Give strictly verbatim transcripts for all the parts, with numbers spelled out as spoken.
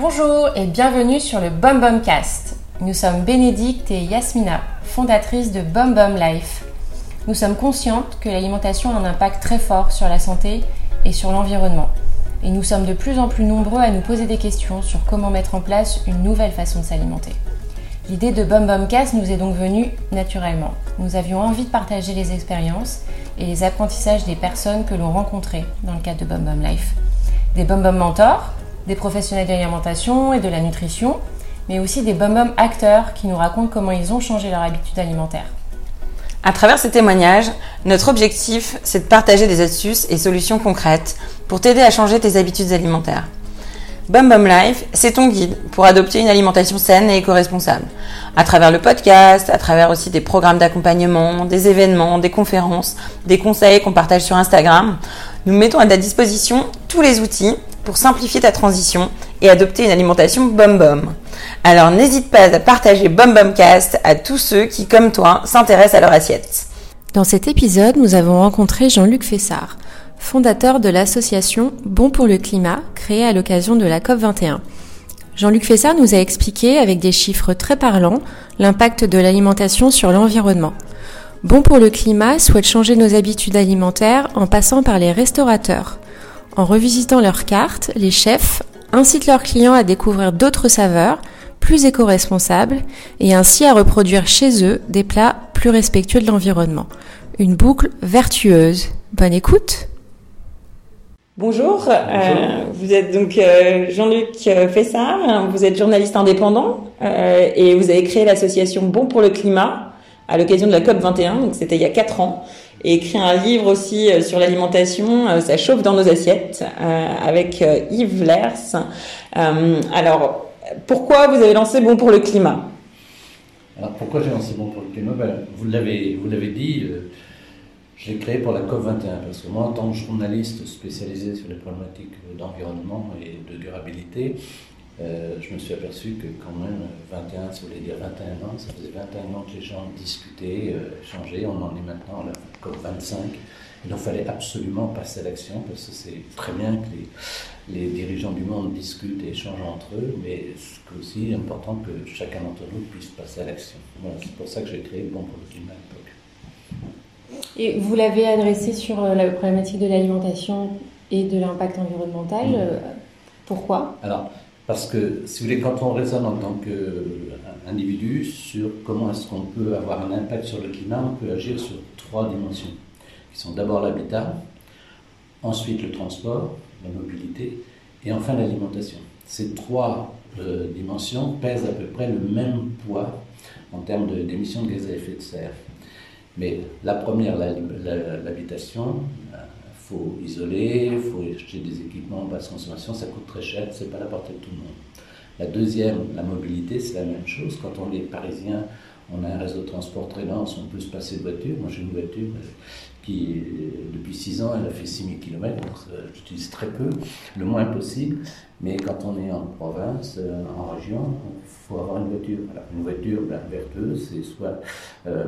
Bonjour et bienvenue sur le BOMBOM Cast. Nous sommes Bénédicte et Yasmina, fondatrices de BOMBOM Life. Nous sommes conscientes que l'alimentation a un impact très fort sur la santé et sur l'environnement. Et nous sommes de plus en plus nombreux à nous poser des questions sur comment mettre en place une nouvelle façon de s'alimenter. L'idée de BOMBOM Cast nous est donc venue naturellement. Nous avions envie de partager les expériences et les apprentissages des personnes que l'on rencontrait dans le cadre de BOMBOM Life. Des BOMBOM mentors, des professionnels de l'alimentation et de la nutrition, mais aussi des BOMBOM acteurs qui nous racontent comment ils ont changé leur habitude alimentaire. À travers ces témoignages, notre objectif, c'est de partager des astuces et solutions concrètes pour t'aider à changer tes habitudes alimentaires. BOMBOM Life, c'est ton guide pour adopter une alimentation saine et éco-responsable. À travers le podcast, à travers aussi des programmes d'accompagnement, des événements, des conférences, des conseils qu'on partage sur Instagram, nous mettons à ta disposition tous les outils pour simplifier ta transition et adopter une alimentation BOMBOM. Alors n'hésite pas à partager BOMBOM Cast à tous ceux qui, comme toi, s'intéressent à leur assiette. Dans cet épisode, nous avons rencontré Jean-Luc Fessard, fondateur de l'association Bon pour le climat, créée à l'occasion de la C O P vingt et un. Jean-Luc Fessard nous a expliqué, avec des chiffres très parlants, l'impact de l'alimentation sur l'environnement. Bon pour le climat souhaite changer nos habitudes alimentaires en passant par les restaurateurs. En revisitant leurs cartes, les chefs incitent leurs clients à découvrir d'autres saveurs, plus éco-responsables, et ainsi à reproduire chez eux des plats plus respectueux de l'environnement. Une boucle vertueuse. Bonne écoute. Bonjour, Bonjour. Euh, vous êtes donc euh, Jean-Luc Fessard, vous êtes journaliste indépendant euh, et vous avez créé l'association Bon pour le climat à l'occasion de la C O P vingt et un, donc c'était il y a quatre ans. Et écrit un livre aussi sur l'alimentation, ça chauffe dans nos assiettes, euh, avec euh, Yves Lers. Euh, alors, pourquoi vous avez lancé Bon pour le climat ? Alors, pourquoi j'ai lancé Bon pour le climat ? Ben, vous l'avez, vous l'avez dit, euh, je l'ai créé pour la C O P vingt et un, parce que moi, en tant que journaliste spécialisé sur les problématiques d'environnement et de durabilité, euh, je me suis aperçu que quand même, vingt et un, ça voulait dire vingt et un ans, ça faisait vingt et un ans que les gens discutaient, euh, changeaient, on en est maintenant à la C O P vingt-cinq, et donc il fallait absolument passer à l'action, parce que c'est très bien que les, les dirigeants du monde discutent et échangent entre eux, mais c'est aussi important que chacun d'entre nous puisse passer à l'action. Voilà, c'est pour ça que j'ai créé Bon pour le climat à l'époque. Et vous l'avez adressé sur la problématique de l'alimentation et de l'impact environnemental, mmh. Pourquoi ? Alors, parce que, si vous voulez, quand on raisonne en tant qu'individu sur comment est-ce qu'on peut avoir un impact sur le climat, on peut agir sur trois dimensions, qui sont d'abord l'habitat, ensuite le transport, la mobilité, et enfin l'alimentation. Ces trois euh, dimensions pèsent à peu près le même poids en termes de, d'émissions de gaz à effet de serre. Mais la première, la, la, l'habitation, il faut isoler, il faut acheter des équipements en basse consommation, ça coûte très cher, c'est pas à la portée de tout le monde. La deuxième, la mobilité, c'est la même chose. Quand on est parisien, on a un réseau de transport très dense, on peut se passer de voiture. Moi j'ai une voiture qui, depuis six ans, elle a fait six mille kilomètres, donc j'utilise très peu, le moins possible. Mais quand on est en province, en région, il faut avoir une voiture. Alors, une voiture ben, vertueuse, c'est soit euh,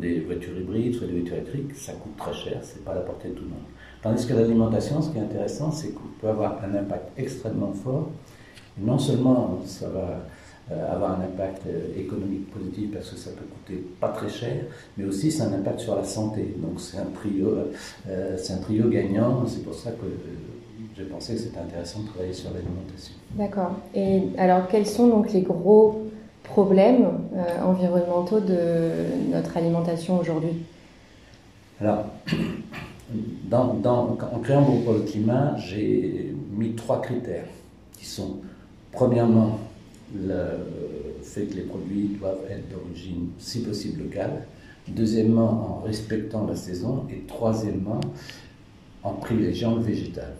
des voitures hybrides, soit des voitures électriques, ça coûte très cher, c'est pas à la portée de tout le monde. Tandis que l'alimentation, ce qui est intéressant, c'est qu'on peut avoir un impact extrêmement fort. Non seulement ça va avoir un impact économique positif parce que ça peut coûter pas très cher, mais aussi c'est un impact sur la santé. Donc c'est un trio, c'est un trio gagnant. C'est pour ça que j'ai pensé que c'était intéressant de travailler sur l'alimentation. D'accord. Et alors quels sont donc les gros problèmes environnementaux de notre alimentation aujourd'hui ? Alors. Dans, dans, en créant Bon pour le climat, j'ai mis trois critères qui sont, premièrement, le fait que les produits doivent être d'origine, si possible, locale, deuxièmement, en respectant la saison, et troisièmement, en privilégiant le végétal.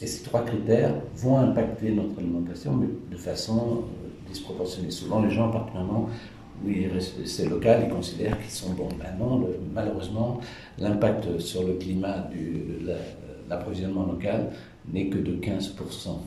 Et ces trois critères vont impacter notre alimentation, mais de façon disproportionnée. Souvent, les gens, particulièrement, oui, c'est local, ils considèrent qu'ils sont bons. Ben non, le, malheureusement, l'impact sur le climat de la, l'approvisionnement local n'est que de quinze pour cent.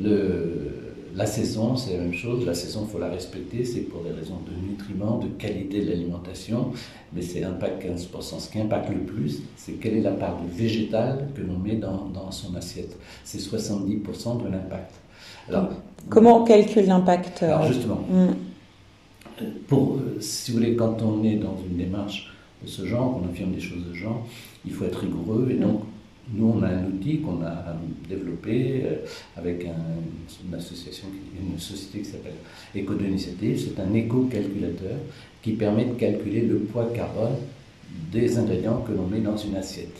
Le, La saison, c'est la même chose. La saison, il faut la respecter. C'est pour des raisons de nutriments, de qualité de l'alimentation. Mais c'est quinze pour cent. Ce qui impacte le plus, c'est quelle est la part de végétal que l'on met dans, dans son assiette. C'est soixante-dix pour cent de l'impact. Alors, comment on calcule l'impact ? Alors justement, mm. pour, si vous voulez, quand on est dans une démarche de ce genre, on affirme des choses de ce genre, il faut être rigoureux. Et donc, nous, on a un outil qu'on a développé avec un, une association, une société qui s'appelle Eco deux Initiative. C'est un éco-calculateur qui permet de calculer le poids carbone des ingrédients que l'on met dans une assiette.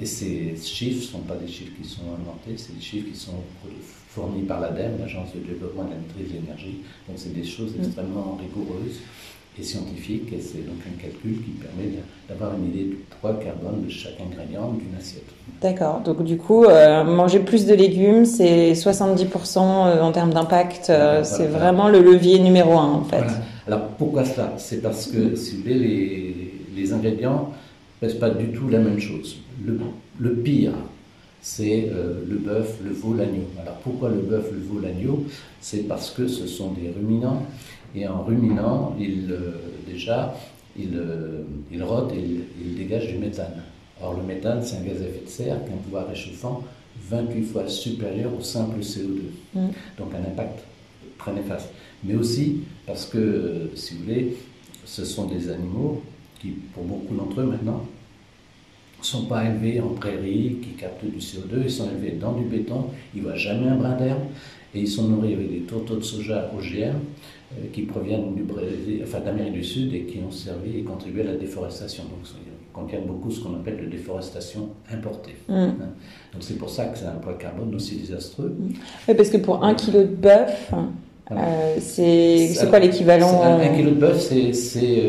Et ces chiffres ne sont pas des chiffres qui sont inventés, c'est des chiffres qui sont fournis par l'ADEME, l'Agence de développement et de la maîtrise de l'énergie. Donc c'est des choses extrêmement rigoureuses et scientifiques, et c'est donc un calcul qui permet d'avoir une idée du poids carbone de chaque ingrédient d'une assiette. D'accord, donc du coup, euh, manger plus de légumes, c'est soixante-dix pour cent en termes d'impact, euh, voilà, c'est voilà. vraiment le levier numéro un en fait. Voilà. Alors pourquoi cela? C'est parce que, si vous voulez, les, les ingrédients... c'est pas du tout la même chose. Le, le pire, c'est euh, le bœuf, le veau, l'agneau. Alors pourquoi le bœuf, le veau, l'agneau? C'est parce que ce sont des ruminants, et en ruminant, ils, euh, déjà, ils, euh, ils rôtent et ils, ils dégagent du méthane. Or le méthane, c'est un gaz à effet de serre qui a un pouvoir réchauffant vingt-huit fois supérieur au simple C O deux. Mmh. Donc un impact très néfaste. Mais aussi parce que, euh, si vous voulez, ce sont des animaux qui, pour beaucoup d'entre eux maintenant, ne sont pas élevés en prairie, qui captent du C O deux, ils sont élevés dans du béton, ils ne voient jamais un brin d'herbe, et ils sont nourris avec des tourteaux de soja O G M euh, qui proviennent du Brésil, enfin, d'Amérique du Sud, et qui ont servi et contribué à la déforestation. Donc, ils contiennent beaucoup ce qu'on appelle de déforestation importée. Mmh. Hein. Donc, c'est pour ça que c'est un poids carbone aussi désastreux. Mmh. Oui, parce que pour un kilo de bœuf, euh, c'est quoi l'équivalent? Un, un kilo de bœuf, c'est... c'est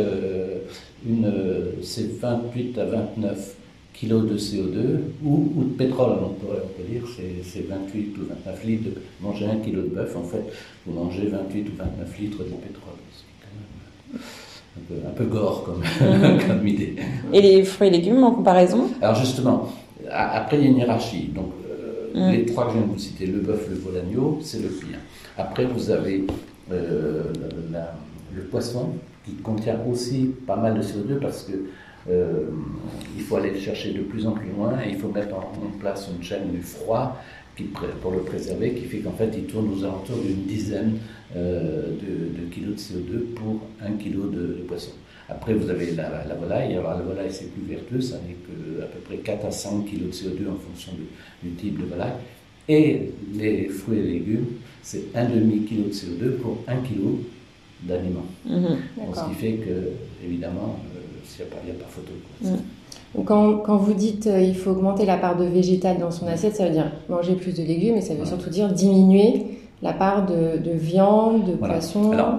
vingt-huit à vingt-neuf kilos de C O deux ou, ou de pétrole, on peut, on peut dire, c'est vingt-huit ou vingt-neuf litres. Manger un kilo de bœuf, en fait, vous mangez vingt-huit ou vingt-neuf litres de pétrole. C'est quand même un peu, un peu gore comme, comme idée. Et les fruits et légumes en comparaison? Alors justement, a, après il y a une hiérarchie. Donc euh, mm. les trois que je viens de vous citer, le bœuf, le veau, l'agneau, c'est le pire. Après vous avez euh, la, la, le poisson, qui contient aussi pas mal de C O deux parce que euh, il faut aller le chercher de plus en plus loin et il faut mettre en, en place une chaîne du froid qui, pour le préserver, qui fait qu'en fait il tourne aux alentours d'une dizaine euh, de, de kilos de C O deux pour un kilo de, de poisson. Après vous avez la, la volaille. Alors la volaille c'est plus vertueux, ça n'est qu'à peu près quatre à cinq kilos de C O deux en fonction de, du type de volaille. Et les fruits et légumes c'est un demi kilo de C O deux pour un kilo d'aliments. Mmh, ce qui fait que, évidemment, il euh, n'y a, a pas photo. Quoi. Mmh. Donc quand, quand vous dites euh, il faut augmenter la part de végétal dans son assiette, ça veut dire manger plus de légumes, mais ça veut voilà. surtout dire diminuer la part de, de viande, de voilà. poisson. Alors,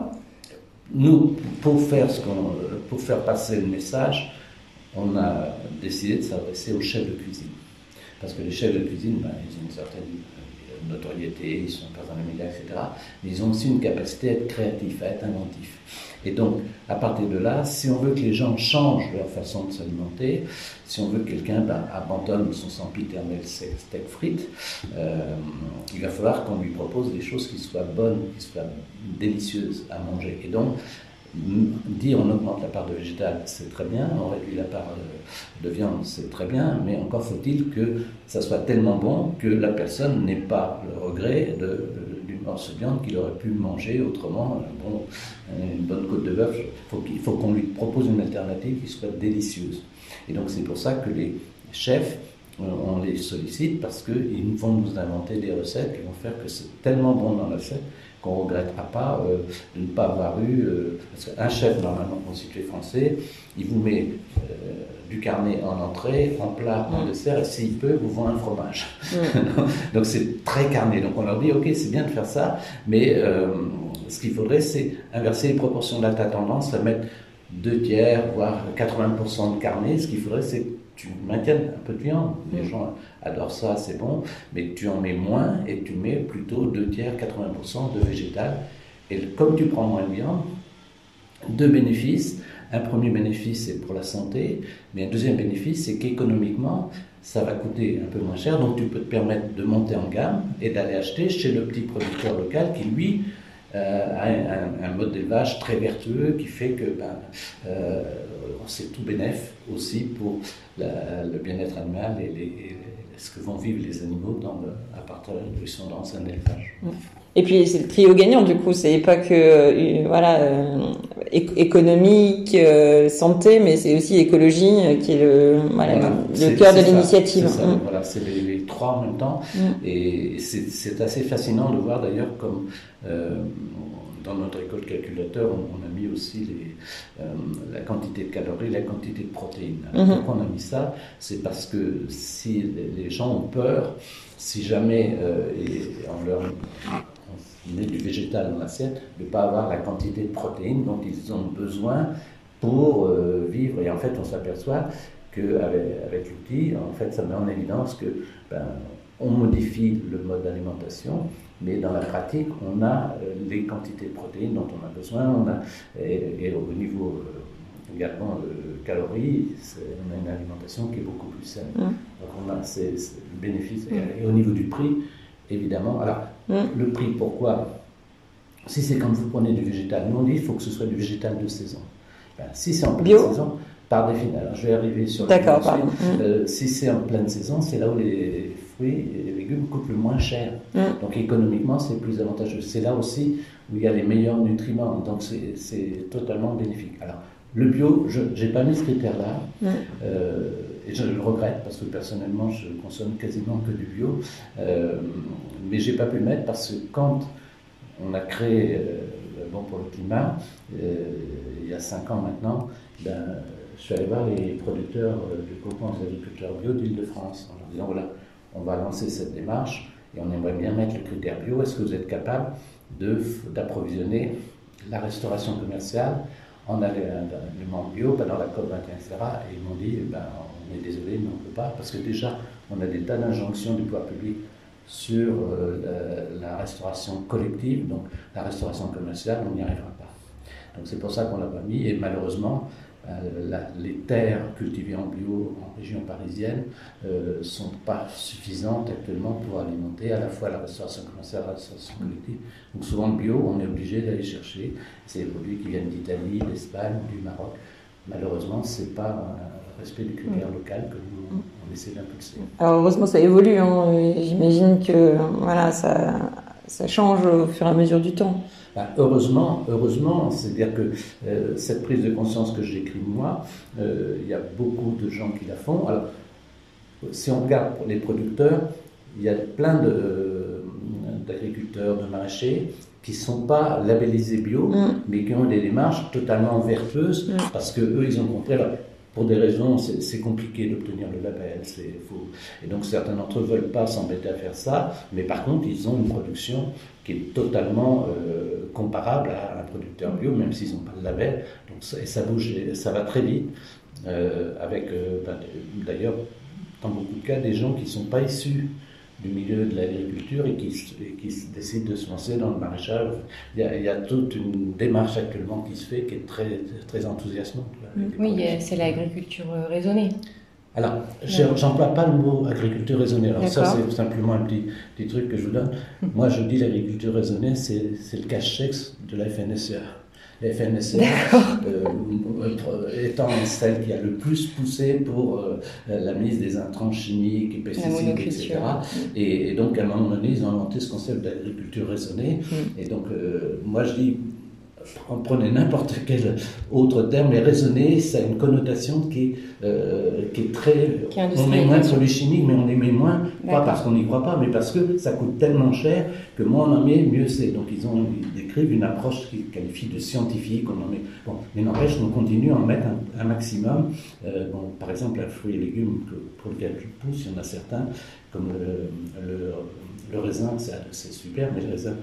nous, pour faire, ce qu'on, pour faire passer le message, on a décidé de s'adresser aux chefs de cuisine. Parce que les chefs de cuisine, ben, ils ont une certaine notoriété, ils sont présents dans les médias, et cetera. Mais ils ont aussi une capacité à être créatifs, à être inventifs. Et donc, à partir de là, si on veut que les gens changent leur façon de s'alimenter, si on veut que quelqu'un bah, abandonne son sempiternel steak frites, euh, il va falloir qu'on lui propose des choses qui soient bonnes, qui soient délicieuses à manger. Et donc, dire on augmente la part de végétal, c'est très bien, on réduit la part de viande, c'est très bien, mais encore faut-il que ça soit tellement bon que la personne n'ait pas le regret de, de, d'une morceau de viande qu'il aurait pu manger autrement. Bon, une bonne côte de bœuf, faut qu'il faut qu'on lui propose une alternative qui soit délicieuse. Et donc c'est pour ça que les chefs, on les sollicite parce qu'ils vont nous inventer des recettes qui vont faire que c'est tellement bon dans la recette qu'on ne regrettera pas euh, de ne pas avoir eu... Euh, parce qu'un chef normalement constitué français, il vous met euh, du carnet en entrée, en plat, en dessert, et s'il peut, vous vend un fromage. Mm. Donc c'est très carné. Donc on leur dit, ok, c'est bien de faire ça, mais euh, ce qu'il faudrait, c'est inverser les proportions de la tendance, à mettre deux tiers, voire quatre-vingts pour cent de carnet. Ce qu'il faudrait, c'est que tu maintiennes un peu de viande. Les mm. gens adorent ça, c'est bon, mais tu en mets moins et tu mets plutôt deux tiers, quatre-vingts pour cent de végétal. Et comme tu prends moins de viande, deux bénéfices. Un premier bénéfice, c'est pour la santé, mais un deuxième bénéfice, c'est qu'économiquement, ça va coûter un peu moins cher, donc tu peux te permettre de monter en gamme et d'aller acheter chez le petit producteur local qui, lui, Euh, un, un, un mode d'élevage très vertueux qui fait que ben, euh, c'est tout bénéf aussi pour la, le bien-être animal et, les, et ce que vont vivre les animaux dans le, à partir de la nutrition dans un élevage. Et puis c'est le trio gagnant du coup, c'est pas que euh, voilà, euh, économique, euh, santé, mais c'est aussi écologie euh, qui est le, voilà, voilà, le, le cœur de ça, l'initiative. C'est ça, mmh. Voilà, c'est les, les trois en même temps. Mmh. Et c'est, c'est assez fascinant de voir d'ailleurs comme euh, dans notre école calculateur, on, on a mis aussi les, euh, la quantité de calories, la quantité de protéines. Mmh. Pourquoi on a mis ça ? C'est parce que si les, les gens ont peur, si jamais euh, et, on leur... mais du végétal dans l'assiette, de ne pas avoir la quantité de protéines dont ils ont besoin pour euh, vivre. Et en fait, on s'aperçoit qu'avec avec l'outil, en fait, ça met en évidence que ben, on modifie le mode d'alimentation, mais dans la pratique, on a euh, les quantités de protéines dont on a besoin. On a, et, et au niveau euh, également euh, calories, on a une alimentation qui est beaucoup plus saine. Mmh. Donc on a ces, ces bénéfices. Mmh. Et, et au niveau du prix, évidemment, alors mm. le prix, pourquoi? Si c'est comme vous prenez du végétal, nous on dit qu'il faut que ce soit du végétal de saison. Ben, si c'est en pleine Bio. saison, par définition, alors je vais arriver sur D'accord, pardon. Euh, mm. Si c'est en pleine saison, c'est là où les fruits et les légumes coûtent le moins cher. Mm. Donc économiquement, c'est plus avantageux. C'est là aussi où il y a les meilleurs nutriments, donc c'est, c'est totalement bénéfique. Alors le bio, je n'ai pas mis ce critère-là. Mm. Euh, Et je le regrette parce que personnellement je consomme quasiment que du bio, euh, mais j'ai pas pu le mettre parce que quand on a créé euh, Bon pour le climat, euh, il y a cinq ans maintenant, ben, je suis allé voir les producteurs euh, du groupement des agriculteurs bio d'Île-de-France en leur disant voilà, on va lancer cette démarche et on aimerait bien mettre le critère bio, est-ce que vous êtes capable de, d'approvisionner la restauration commerciale en aliment bio ben, dans la C O P vingt et un, et cetera. Et ils m'ont dit ben, on est désolé, mais on ne peut pas, parce que déjà, on a des tas d'injonctions du pouvoir public sur euh, la, la restauration collective, donc la restauration commerciale, on n'y arrivera pas. Donc c'est pour ça qu'on ne l'a pas mis, et malheureusement, euh, la, les terres cultivées en bio en région parisienne ne euh, sont pas suffisantes actuellement pour alimenter à la fois la restauration commerciale et la restauration collective. Donc souvent le bio, on est obligé d'aller chercher, c'est des produits qui viennent d'Italie, d'Espagne, du Maroc. Malheureusement, ce n'est pas un respect du critère mmh. local que nous on essaie d'impulser. Alors heureusement, ça évolue. Hein. J'imagine que voilà, ça, ça change au fur et à mesure du temps. Ben, heureusement, heureusement, c'est-à-dire que euh, cette prise de conscience que j'écris moi, il euh, y a beaucoup de gens qui la font. Alors, si on regarde pour les producteurs, il y a plein de, euh, d'agriculteurs, de maraîchers, qui ne sont pas labellisés bio, mm. mais qui ont des démarches totalement vertueuses, mm. parce qu'eux, ils ont compris, alors, pour des raisons, c'est, c'est compliqué d'obtenir le label, c'est faux. Et donc certains d'entre eux ne veulent pas s'embêter à faire ça, mais par contre, ils ont une production qui est totalement euh, comparable à un producteur bio, même s'ils n'ont pas de label. Donc, ça, et ça bouge, et ça va très vite, euh, avec euh, ben, d'ailleurs, dans beaucoup de cas, des gens qui ne sont pas issus du milieu de l'agriculture et qui, et qui décide de se lancer dans le maraîchage. Il y, a, il y a toute une démarche actuellement qui se fait qui est très, très enthousiasmante. Oui, c'est l'agriculture raisonnée. Alors, ouais. j'emploie pas le mot agriculture raisonnée. Alors D'accord. ça, c'est simplement un petit, petit truc que je vous donne. Mmh. Moi, je dis l'agriculture raisonnée, c'est, c'est le cash-sexe de la F N S E A. La F N S E A euh, étant celle qui a le plus poussé pour euh, la mise des intrants chimiques et pesticides, et cetera. Et, et donc, à un moment donné, ils ont inventé ce concept d'agriculture raisonnée. Mm. Et donc, euh, moi, je dis, prenez n'importe quel autre terme, mais raisonner, ça a une connotation qui, euh, qui est très... Qui est on est moins sur le chimique, mais on les met moins, D'accord. pas parce qu'on n'y croit pas, mais parce que ça coûte tellement cher que moins on en met, mieux c'est. Donc ils, ont, ils décrivent une approche qu'ils qualifient de scientifique, on en met... Bon, mais n'empêche, on continue à en mettre un, un maximum. Euh, bon, par exemple, un fruit et légumes que, pour lequel je pousse, il y en a certains, comme le, le, le raisin, c'est, c'est super, mais le raisin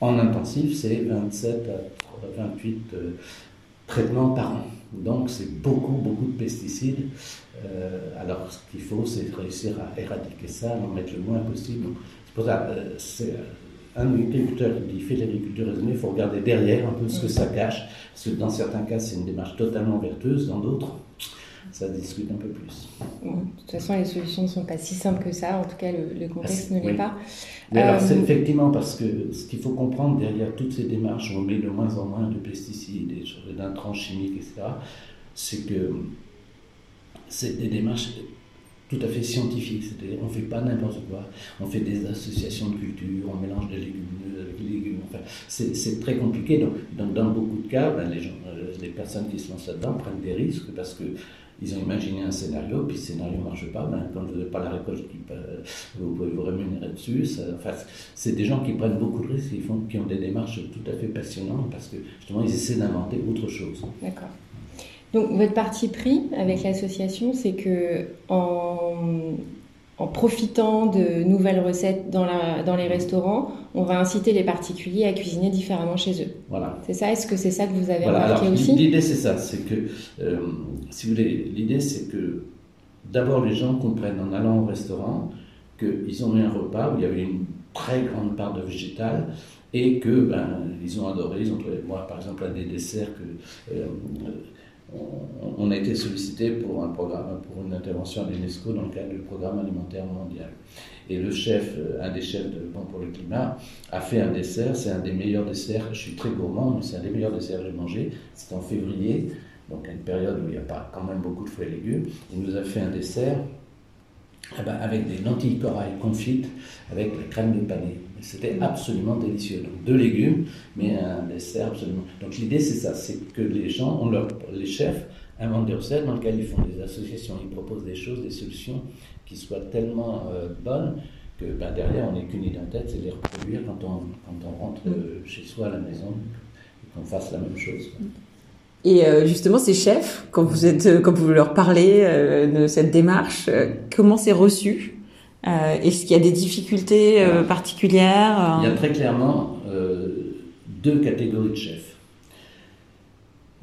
en intensif, c'est vingt-sept à vingt-huit euh, traitements par an. Donc c'est beaucoup, beaucoup de pesticides. Euh, alors ce qu'il faut, c'est réussir à éradiquer ça, en mettre le moins possible. C'est pour ça, euh, c'est, un agriculteur qui fait de l'agriculture raisonnée, il faut regarder derrière un peu ce que ça cache, parce que dans certains cas, c'est une démarche totalement vertueuse, dans d'autres, ça discute un peu plus. De toute façon, les solutions ne sont pas si simples que ça, en tout cas, le, le contexte ah, ne l'est oui. pas. Mais euh... alors, c'est effectivement parce que ce qu'il faut comprendre derrière toutes ces démarches, on met de moins en moins de pesticides, d'intrants chimiques, et cetera, c'est que c'est des démarches tout à fait scientifique, c'est-à-dire on ne fait pas n'importe quoi, on fait des associations de cultures, on mélange des légumineuses avec des légumes, enfin, c'est, c'est très compliqué, donc, donc dans beaucoup de cas, ben, les, gens, les personnes qui se lancent là-dedans prennent des risques parce que ils ont imaginé un scénario, puis le scénario ne marche pas, ben, quand vous n'avez pas la récolte, vous pouvez vous rémunérer dessus. Ça, enfin, c'est des gens qui prennent beaucoup de risques, qui, font, qui ont des démarches tout à fait passionnantes parce que justement ils essaient d'inventer autre chose. D'accord. Donc, votre parti pris avec l'association, c'est que en, en profitant de nouvelles recettes dans, la, dans les restaurants, on va inciter les particuliers à cuisiner différemment chez eux. Voilà. C'est ça ? Est-ce que c'est ça que vous avez voilà. remarqué Alors, aussi ? L'idée, c'est ça. C'est que, euh, si vous voulez, l'idée, c'est que d'abord, les gens comprennent en allant au restaurant qu'ils ont mis un repas où il y avait une très grande part de végétal. Et que, ben, ils ont adoré. Ils ont trouvé, moi, par exemple, un des desserts que... Euh, on a été sollicité pour un programme, pour une intervention à l'UNESCO dans le cadre du programme alimentaire mondial. Et le chef, un des chefs de Bon pour le climat, a fait un dessert, c'est un des meilleurs desserts, je suis très gourmand, mais c'est un des meilleurs desserts que j'ai mangé, c'était en février, donc à une période où il n'y a pas quand même beaucoup de fruits et légumes, il nous a fait un dessert avec des lentilles corail confites, avec la crème de panais. C'était absolument délicieux. Donc deux légumes, mais un dessert absolument. Donc l'idée c'est ça, c'est que les gens, ont leur, les chefs inventent des recettes dans lesquelles ils font des associations, ils proposent des choses, des solutions qui soient tellement euh, bonnes que ben, derrière on n'est qu'une idée en tête, c'est de les reproduire quand on, quand on rentre euh, chez soi à la maison, qu'on fasse la même chose. Quoi. Et euh, justement ces chefs, quand vous, êtes, quand vous leur parlez euh, de cette démarche, euh, comment c'est reçu ? Euh, est-ce qu'il y a des difficultés euh, particulières ? Il y a très clairement euh, deux catégories de chefs.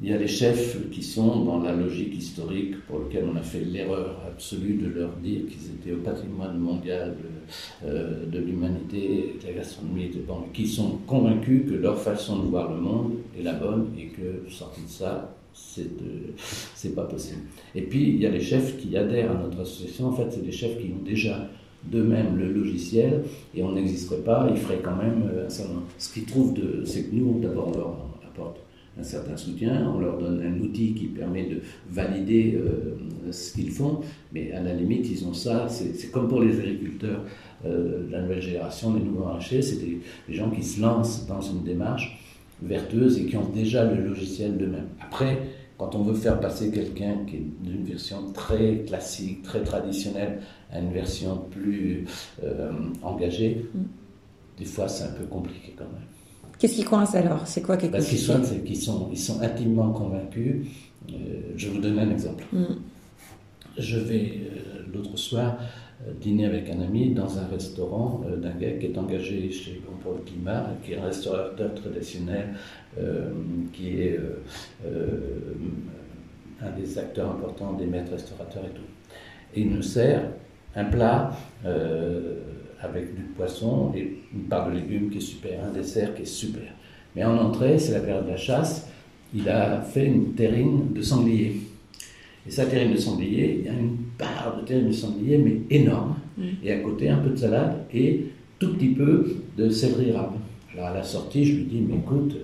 Il y a les chefs qui sont dans la logique historique pour laquelle on a fait l'erreur absolue de leur dire qu'ils étaient au patrimoine mondial euh, de l'humanité, que la gastronomie était bonne, qui sont convaincus que leur façon de voir le monde est la bonne et que, sorti de ça, C'est, de, c'est pas possible. Et puis il y a les chefs qui adhèrent à notre association, en fait c'est des chefs qui ont déjà d'eux-mêmes le logiciel et on n'existerait pas, ils feraient quand même un certain nombre. Ce qu'ils trouvent, de, c'est que nous d'abord on leur apporte un certain soutien, on leur donne un outil qui permet de valider euh, ce qu'ils font, mais à la limite ils ont ça, c'est, c'est comme pour les agriculteurs euh, de la nouvelle génération, les nouveaux arrachés, c'est des, des gens qui se lancent dans une démarche vertueuses et qui ont déjà le logiciel d'eux-mêmes. Après, quand on veut faire passer quelqu'un qui est d'une version très classique, très traditionnelle, à une version plus euh, engagée, mm. des fois c'est un peu compliqué quand même. Qu'est-ce qui coince alors ? C'est quoi quelque chose ? Ce qui coince, c'est qu'ils sont, ils sont intimement convaincus. Euh, je vais vous donner un exemple. Mm. Je vais euh, l'autre soir euh, dîner avec un ami dans un restaurant euh, d'un gars qui est engagé chez Bon pour le climat, qui est un restaurateur traditionnel, euh, qui est euh, euh, un des acteurs importants des maîtres restaurateurs et tout. Et il nous sert un plat euh, avec du poisson et une part de légumes qui est super, un dessert qui est super. Mais en entrée, c'est la période de la chasse, il a fait une terrine de sanglier. Et sa terrine de sanglier, il y a une part de terrine de sanglier, mais énorme. Mmh. Et à côté, un peu de salade et tout petit peu de céleri rame. Alors à la sortie, je lui dis, mais écoute,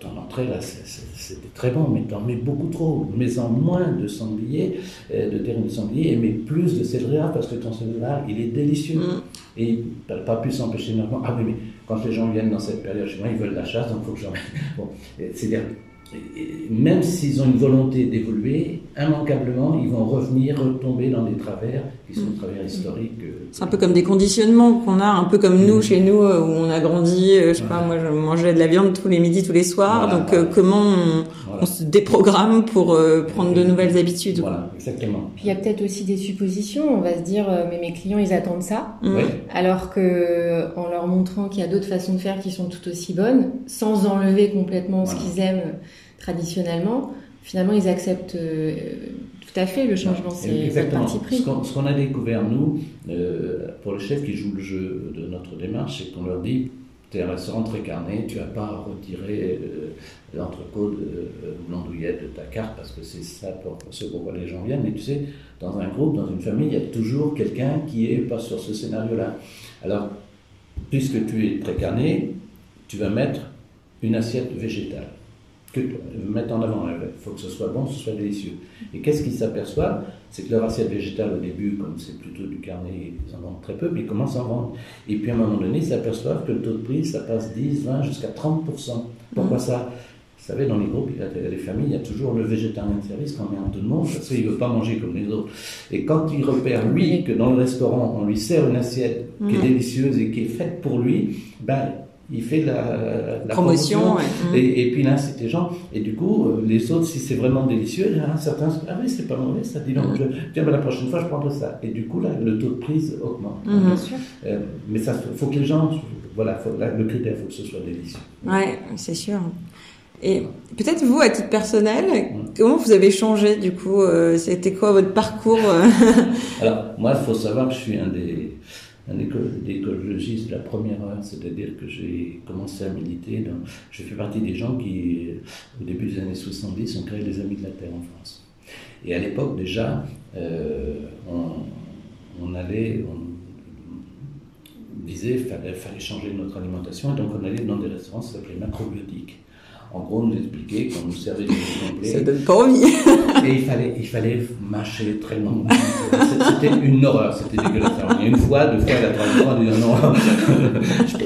ton entrée là, c'est, c'est, c'était très bon, mais t'en mets beaucoup trop. Mets-en moins de sanglier, de terrine de sanglier, et mets plus de céleri rame parce que ton céleri rame, il est délicieux. Mmh. Et il n'a pas pu s'empêcher maintenant. Ah oui, mais quand les gens viennent dans cette période chez moi, ils veulent la chasse, donc il faut que j'en mette. Bon, c'est-à-dire... Et même s'ils ont une volonté d'évoluer, immanquablement, ils vont revenir, retomber dans des travers, qui sont des travers historiques. C'est un peu comme des conditionnements qu'on a, un peu comme nous, chez nous, où on a grandi, je sais voilà. pas, moi je mangeais de la viande tous les midis, tous les soirs, voilà, donc voilà. comment on, voilà. on se déprogramme pour euh, prendre de nouvelles habitudes. Voilà, exactement. Puis il y a peut-être aussi des suppositions, on va se dire, mais mes clients, ils attendent ça, mmh. oui. alors qu'en leur montrant qu'il y a d'autres façons de faire qui sont tout aussi bonnes, sans enlever complètement voilà. ce qu'ils aiment, traditionnellement, finalement, ils acceptent euh, Tout à fait, le changement, c'est exactement parti pris. Ce qu'on, ce qu'on a découvert, nous, euh, pour le chef qui joue le jeu de notre démarche, c'est qu'on leur dit, tu es un restaurant très carné, tu n'as pas à retirer euh, l'entrecôte euh, ou l'andouillette de ta carte, parce que c'est ça pour, pour ce pourquoi les gens viennent. Mais tu sais, dans un groupe, dans une famille, il y a toujours quelqu'un qui n'est pas sur ce scénario-là. Alors, puisque tu es très carné, tu vas mettre une assiette végétale. Que mettre en avant, il faut que ce soit bon, que ce soit délicieux. Et qu'est-ce qu'ils s'aperçoivent? C'est que leur assiette végétale, au début, comme c'est plutôt du carnet, ils en vendent très peu, mais ils commencent à en vendre. Et puis à un moment donné, ils s'aperçoivent que le taux de prix, ça passe dix, vingt, jusqu'à trente pour cent. Pourquoi ça? Vous savez, dans les groupes, les familles, il y a toujours le végétarien de service qu'on met en tout le monde, parce qu'il ne veut pas manger comme les autres. Et quand il repère, lui, que dans le restaurant, on lui sert une assiette qui est délicieuse et qui est faite pour lui, ben... il fait la, la promotion, promotion ouais. et, et puis là c'est les gens, et du coup les autres, si c'est vraiment délicieux, il y en a certains, ah oui c'est pas mauvais ça, dis donc, je, tiens ben, la prochaine fois je prendrai ça, et du coup là le taux de prise augmente. Mmh, bien sûr. Euh, mais ça, faut que les gens, voilà, faut, là, le critère, faut que ce soit délicieux. Ouais, c'est sûr. Et peut-être vous, à titre personnel, comment vous avez changé du coup, euh, c'était quoi votre parcours? Alors moi, il faut savoir que je suis un des un écologiste de la première heure, c'est-à-dire que j'ai commencé à militer. Dans... Je fais partie des gens qui, au début des années soixante-dix, ont créé les Amis de la Terre en France. Et à l'époque, déjà, euh, on, on allait, on disait qu'il fallait, fallait changer notre alimentation, et donc on allait dans des restaurants qui s'appelaient macrobiotiques. En gros, on nous expliquait qu'on nous servait des choses complets. Ça donne pas envie. Et il fallait, il fallait mâcher très longuement. C'était une horreur, c'était dégueulasse. On est une fois, deux fois, la troisième fois, on dit non, non,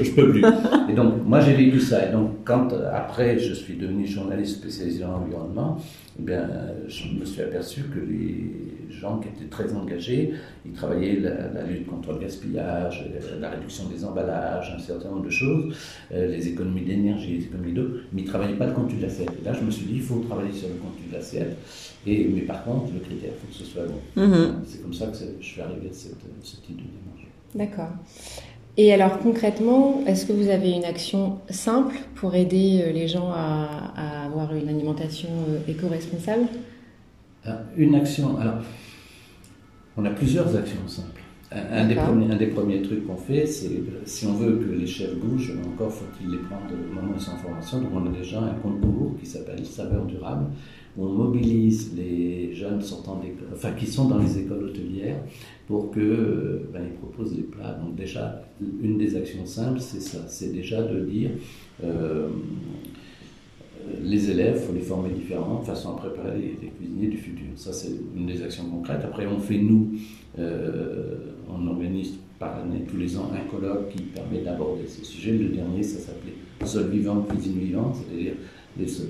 je peux plus. Et donc, moi, j'ai vécu ça. Et donc, quand après, je suis devenu journaliste spécialisé dans l'environnement, eh bien, je me suis aperçu que les gens qui étaient très engagés, ils travaillaient la, la lutte contre le gaspillage, la réduction des emballages, un certain nombre de choses, les économies d'énergie, les économies d'eau, mais ils ne travaillaient pas le contenu de l'assiette. Et là, je me suis dit, il faut travailler sur le contenu de l'assiette, et, mais par contre, le critère, il faut que ce soit bon. Mm-hmm. C'est comme ça que je suis arrivé à cette, ce type de démarche. D'accord. Et alors concrètement, est-ce que vous avez une action simple pour aider les gens à, à avoir une alimentation éco-responsable? Une action, alors on a plusieurs actions simples. Un, un, des premiers, un des premiers trucs qu'on fait, c'est si on veut que les chefs bougent, encore faut-il les prendre au moment de cette formation. Donc on a déjà un concours qui s'appelle Saveurs Durables, où on mobilise les jeunes sortant d'école, enfin, qui sont dans les écoles hôtelières, pour que ben, ils proposent des plats. Donc déjà, une des actions simples, c'est ça, c'est déjà de dire euh, les élèves, il faut les former différemment, de façon à préparer les, les cuisiniers du futur. Ça, c'est une des actions concrètes. Après, on fait, nous, euh, on organise par année, tous les ans, un colloque qui permet d'aborder ces sujets. Le dernier, ça s'appelait « Sol vivant, cuisine vivante », c'est-à-dire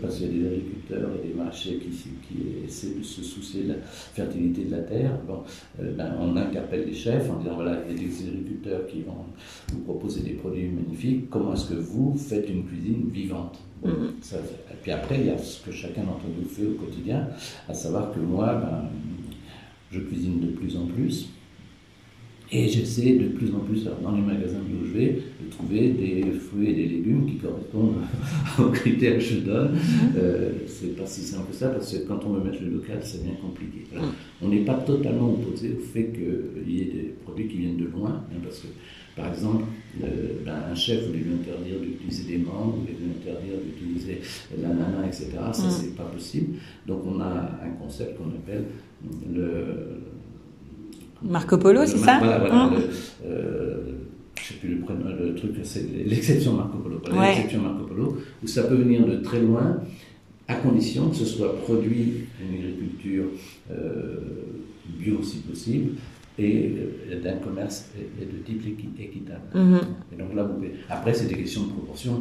parce qu'il y a des agriculteurs et des maraîchers qui, qui essaient de se soucier de la fertilité de la terre. Bon, euh, ben, on interpelle les chefs en disant voilà, il y a des agriculteurs qui vont vous proposer des produits magnifiques, comment est-ce que vous faites une cuisine vivante? Mm-hmm. Ça, et puis après, il y a ce que chacun d'entre nous fait au quotidien, à savoir que moi, ben, je cuisine de plus en plus. Et j'essaie de plus en plus, dans les magasins où je vais, de trouver des fruits et des légumes qui correspondent aux critères que je donne. Euh, c'est pas si simple que ça, parce que quand on veut mettre le local, c'est bien compliqué. Alors, on n'est pas totalement opposé au fait qu'il y ait des produits qui viennent de loin, hein, parce que, par exemple, euh, ben, un chef voulait lui interdire d'utiliser des mangues, voulait lui interdire d'utiliser l'ananas, et cetera. Ça, c'est pas possible. Donc, on a un concept qu'on appelle le... Marco Polo, le, c'est Mar- ça voilà, voilà, mmh. le, euh, Je ne sais plus le prénom, le truc, c'est l'exception Marco Polo. Voilà, ouais. L'exception Marco Polo, où ça peut venir de très loin, à condition que ce soit produit d'une agriculture euh, bio si possible, et euh, d'un commerce et, et de type équitable. Mmh. Et donc là, vous pouvez... Après, c'est des questions de proportion.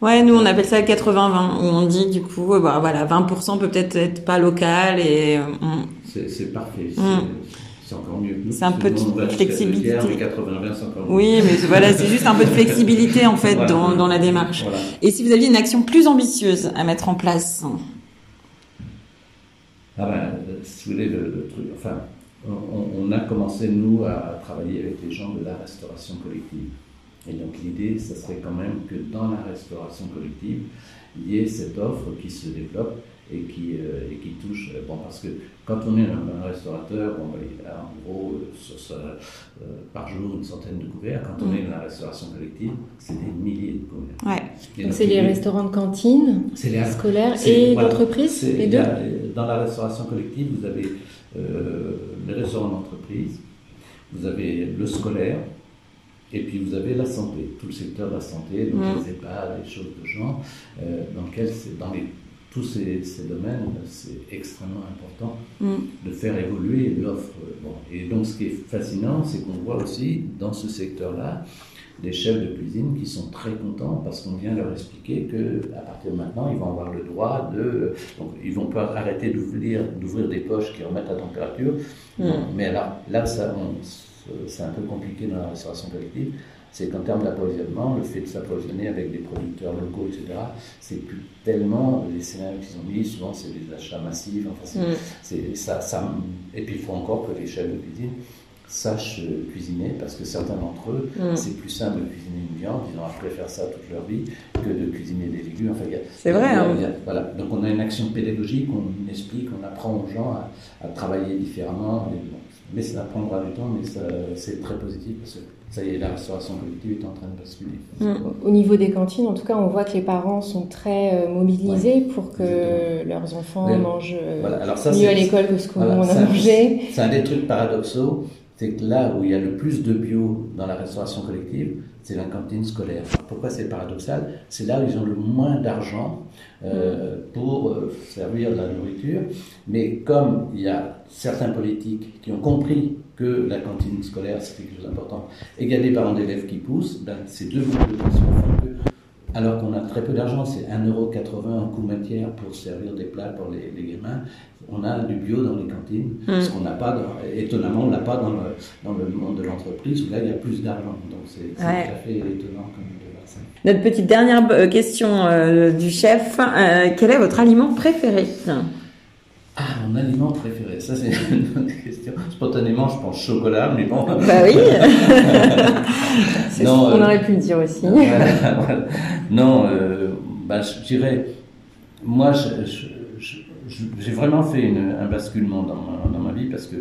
Ouais, nous on appelle ça quatre-vingts vingt, où on dit du coup, bah, voilà, vingt pour cent peut peut-être être pas local, et... Euh, on... c'est, c'est parfait, mmh. c'est... C'est encore mieux. C'est un peu de flexibilité. Oui, mais voilà, c'est juste un peu de flexibilité en fait voilà. dans, dans la démarche. Voilà. Et si vous aviez une action plus ambitieuse à mettre en place? Ah ben, si vous voulez, le, le truc. Enfin, on, on a commencé nous à travailler avec les gens de la restauration collective. Et donc l'idée, ça serait quand même que dans la restauration collective, il y ait cette offre qui se développe et qui, euh, et qui touche. Bon, parce que quand on est un, un restaurateur, on a en gros sur sa, euh, par jour une centaine de couverts. Quand on mmh. est dans la restauration collective, c'est des milliers de couverts. Ouais. Et donc c'est les restaurants de cantine, les, scolaires et voilà, d'entreprise, les deux. La, dans la restauration collective, vous avez euh, les restaurants d'entreprise, vous avez le scolaire. Et puis vous avez la santé, tout le secteur de la santé, donc mmh. les EHPAD, les choses de genre, euh, dans lesquelles, dans les, tous ces, ces domaines, c'est extrêmement important mmh. de faire évoluer l'offre. Bon. Et donc ce qui est fascinant, c'est qu'on voit aussi dans ce secteur-là des chefs de cuisine qui sont très contents parce qu'on vient leur expliquer qu'à partir de maintenant, ils vont avoir le droit de... Donc ils vont pas arrêter d'ouvrir, d'ouvrir des poches qui remettent la température, mmh. donc, mais alors là, ça... On, c'est un peu compliqué dans la restauration collective, c'est qu'en termes d'approvisionnement, le fait de s'approvisionner avec des producteurs locaux, et cetera, c'est plus tellement les scénarios qu'ils ont mis, souvent c'est des achats massifs, enfin c'est, mm. c'est, ça, ça, et puis il faut encore que les chefs de cuisine sachent cuisiner, parce que certains d'entre eux, mm. c'est plus simple de cuisiner une viande, ils ont appris à faire ça toute leur vie, que de cuisiner des légumes. Enfin, c'est vrai. A, hein. a, voilà. Donc on a une action pédagogique, on explique, on apprend aux gens à, à travailler différemment. Et, bon, mais ça prendra du temps, mais ça, c'est très positif parce que ça y est, la restauration collective est en train de basculer. Mmh. Au niveau des cantines, en tout cas, on voit que les parents sont très euh, mobilisés ouais, pour que exactement. Leurs enfants oui. mangent euh, voilà. Alors ça, mieux c'est... à l'école que ce qu'on voilà, a mangé. C'est un des trucs paradoxaux, c'est que là où il y a le plus de bio dans la restauration collective, c'est la cantine scolaire. Pourquoi c'est paradoxal ? C'est là où ils ont le moins d'argent euh, mmh. pour euh, servir de la nourriture. Mais comme il y a certains politiques qui ont compris que la cantine scolaire, c'était quelque chose d'important, et qu'il y a des parents d'élèves qui poussent, ben, ces deux groupes de personnes font que, alors qu'on a très peu d'argent, c'est un euro quatre-vingts en coût matière pour servir des plats pour les, les gamins, on a du bio dans les cantines, mmh. ce qu'on n'a pas, dans, étonnamment, on n'a pas dans le, dans le monde de l'entreprise, où là, il y a plus d'argent. Donc, c'est, c'est ouais. tout à fait étonnant comme de voir ça. Notre petite dernière question euh, du chef, euh, quel est votre aliment préféré ? Ah, mon aliment préféré, ça c'est une bonne question. Spontanément, je pense chocolat, mais bon. Bah oui. C'est non, ce qu'on euh... aurait pu le dire aussi. Voilà, voilà. Non, euh, bah, je dirais, moi, je, je, je, je, j'ai vraiment fait une, un basculement dans ma, dans ma vie parce que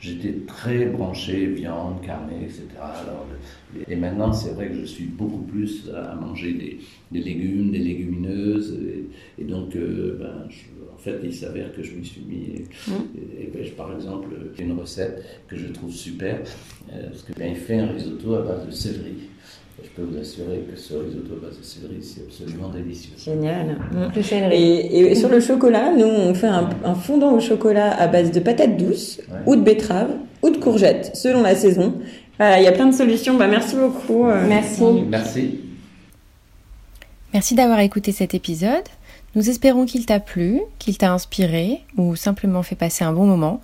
j'étais très branché viande, carnet, et cetera. Alors, le, et maintenant, c'est vrai que je suis beaucoup plus à manger des, des légumes, des légumineuses, et, et donc, euh, ben, je, en fait, il s'avère que je me suis mis. Et, et, et ben, je, par exemple, une recette que je trouve super, euh, parce que ben, il fait un risotto à base de céleri. Je peux vous assurer que ce risotto à base de céleri, c'est absolument délicieux. Génial. Le céleri. Et, et sur le chocolat, nous, on fait un, un fondant au chocolat à base de patates douces, ouais. ou de betteraves, ou de courgettes, selon la saison. Voilà, il y a plein de solutions. Bah, merci beaucoup. Euh, merci. Merci. Merci d'avoir écouté cet épisode. Nous espérons qu'il t'a plu, qu'il t'a inspiré ou simplement fait passer un bon moment.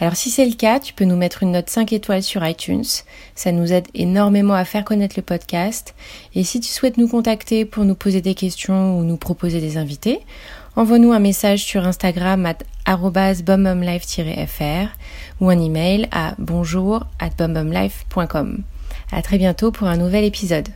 Alors si c'est le cas, tu peux nous mettre une note cinq étoiles sur iTunes. Ça nous aide énormément à faire connaître le podcast. Et si tu souhaites nous contacter pour nous poser des questions ou nous proposer des invités, envoie-nous un message sur Instagram à arobase bombomlife tiret f r ou un email à bonjour arobase bombomlife point com. À très bientôt pour un nouvel épisode.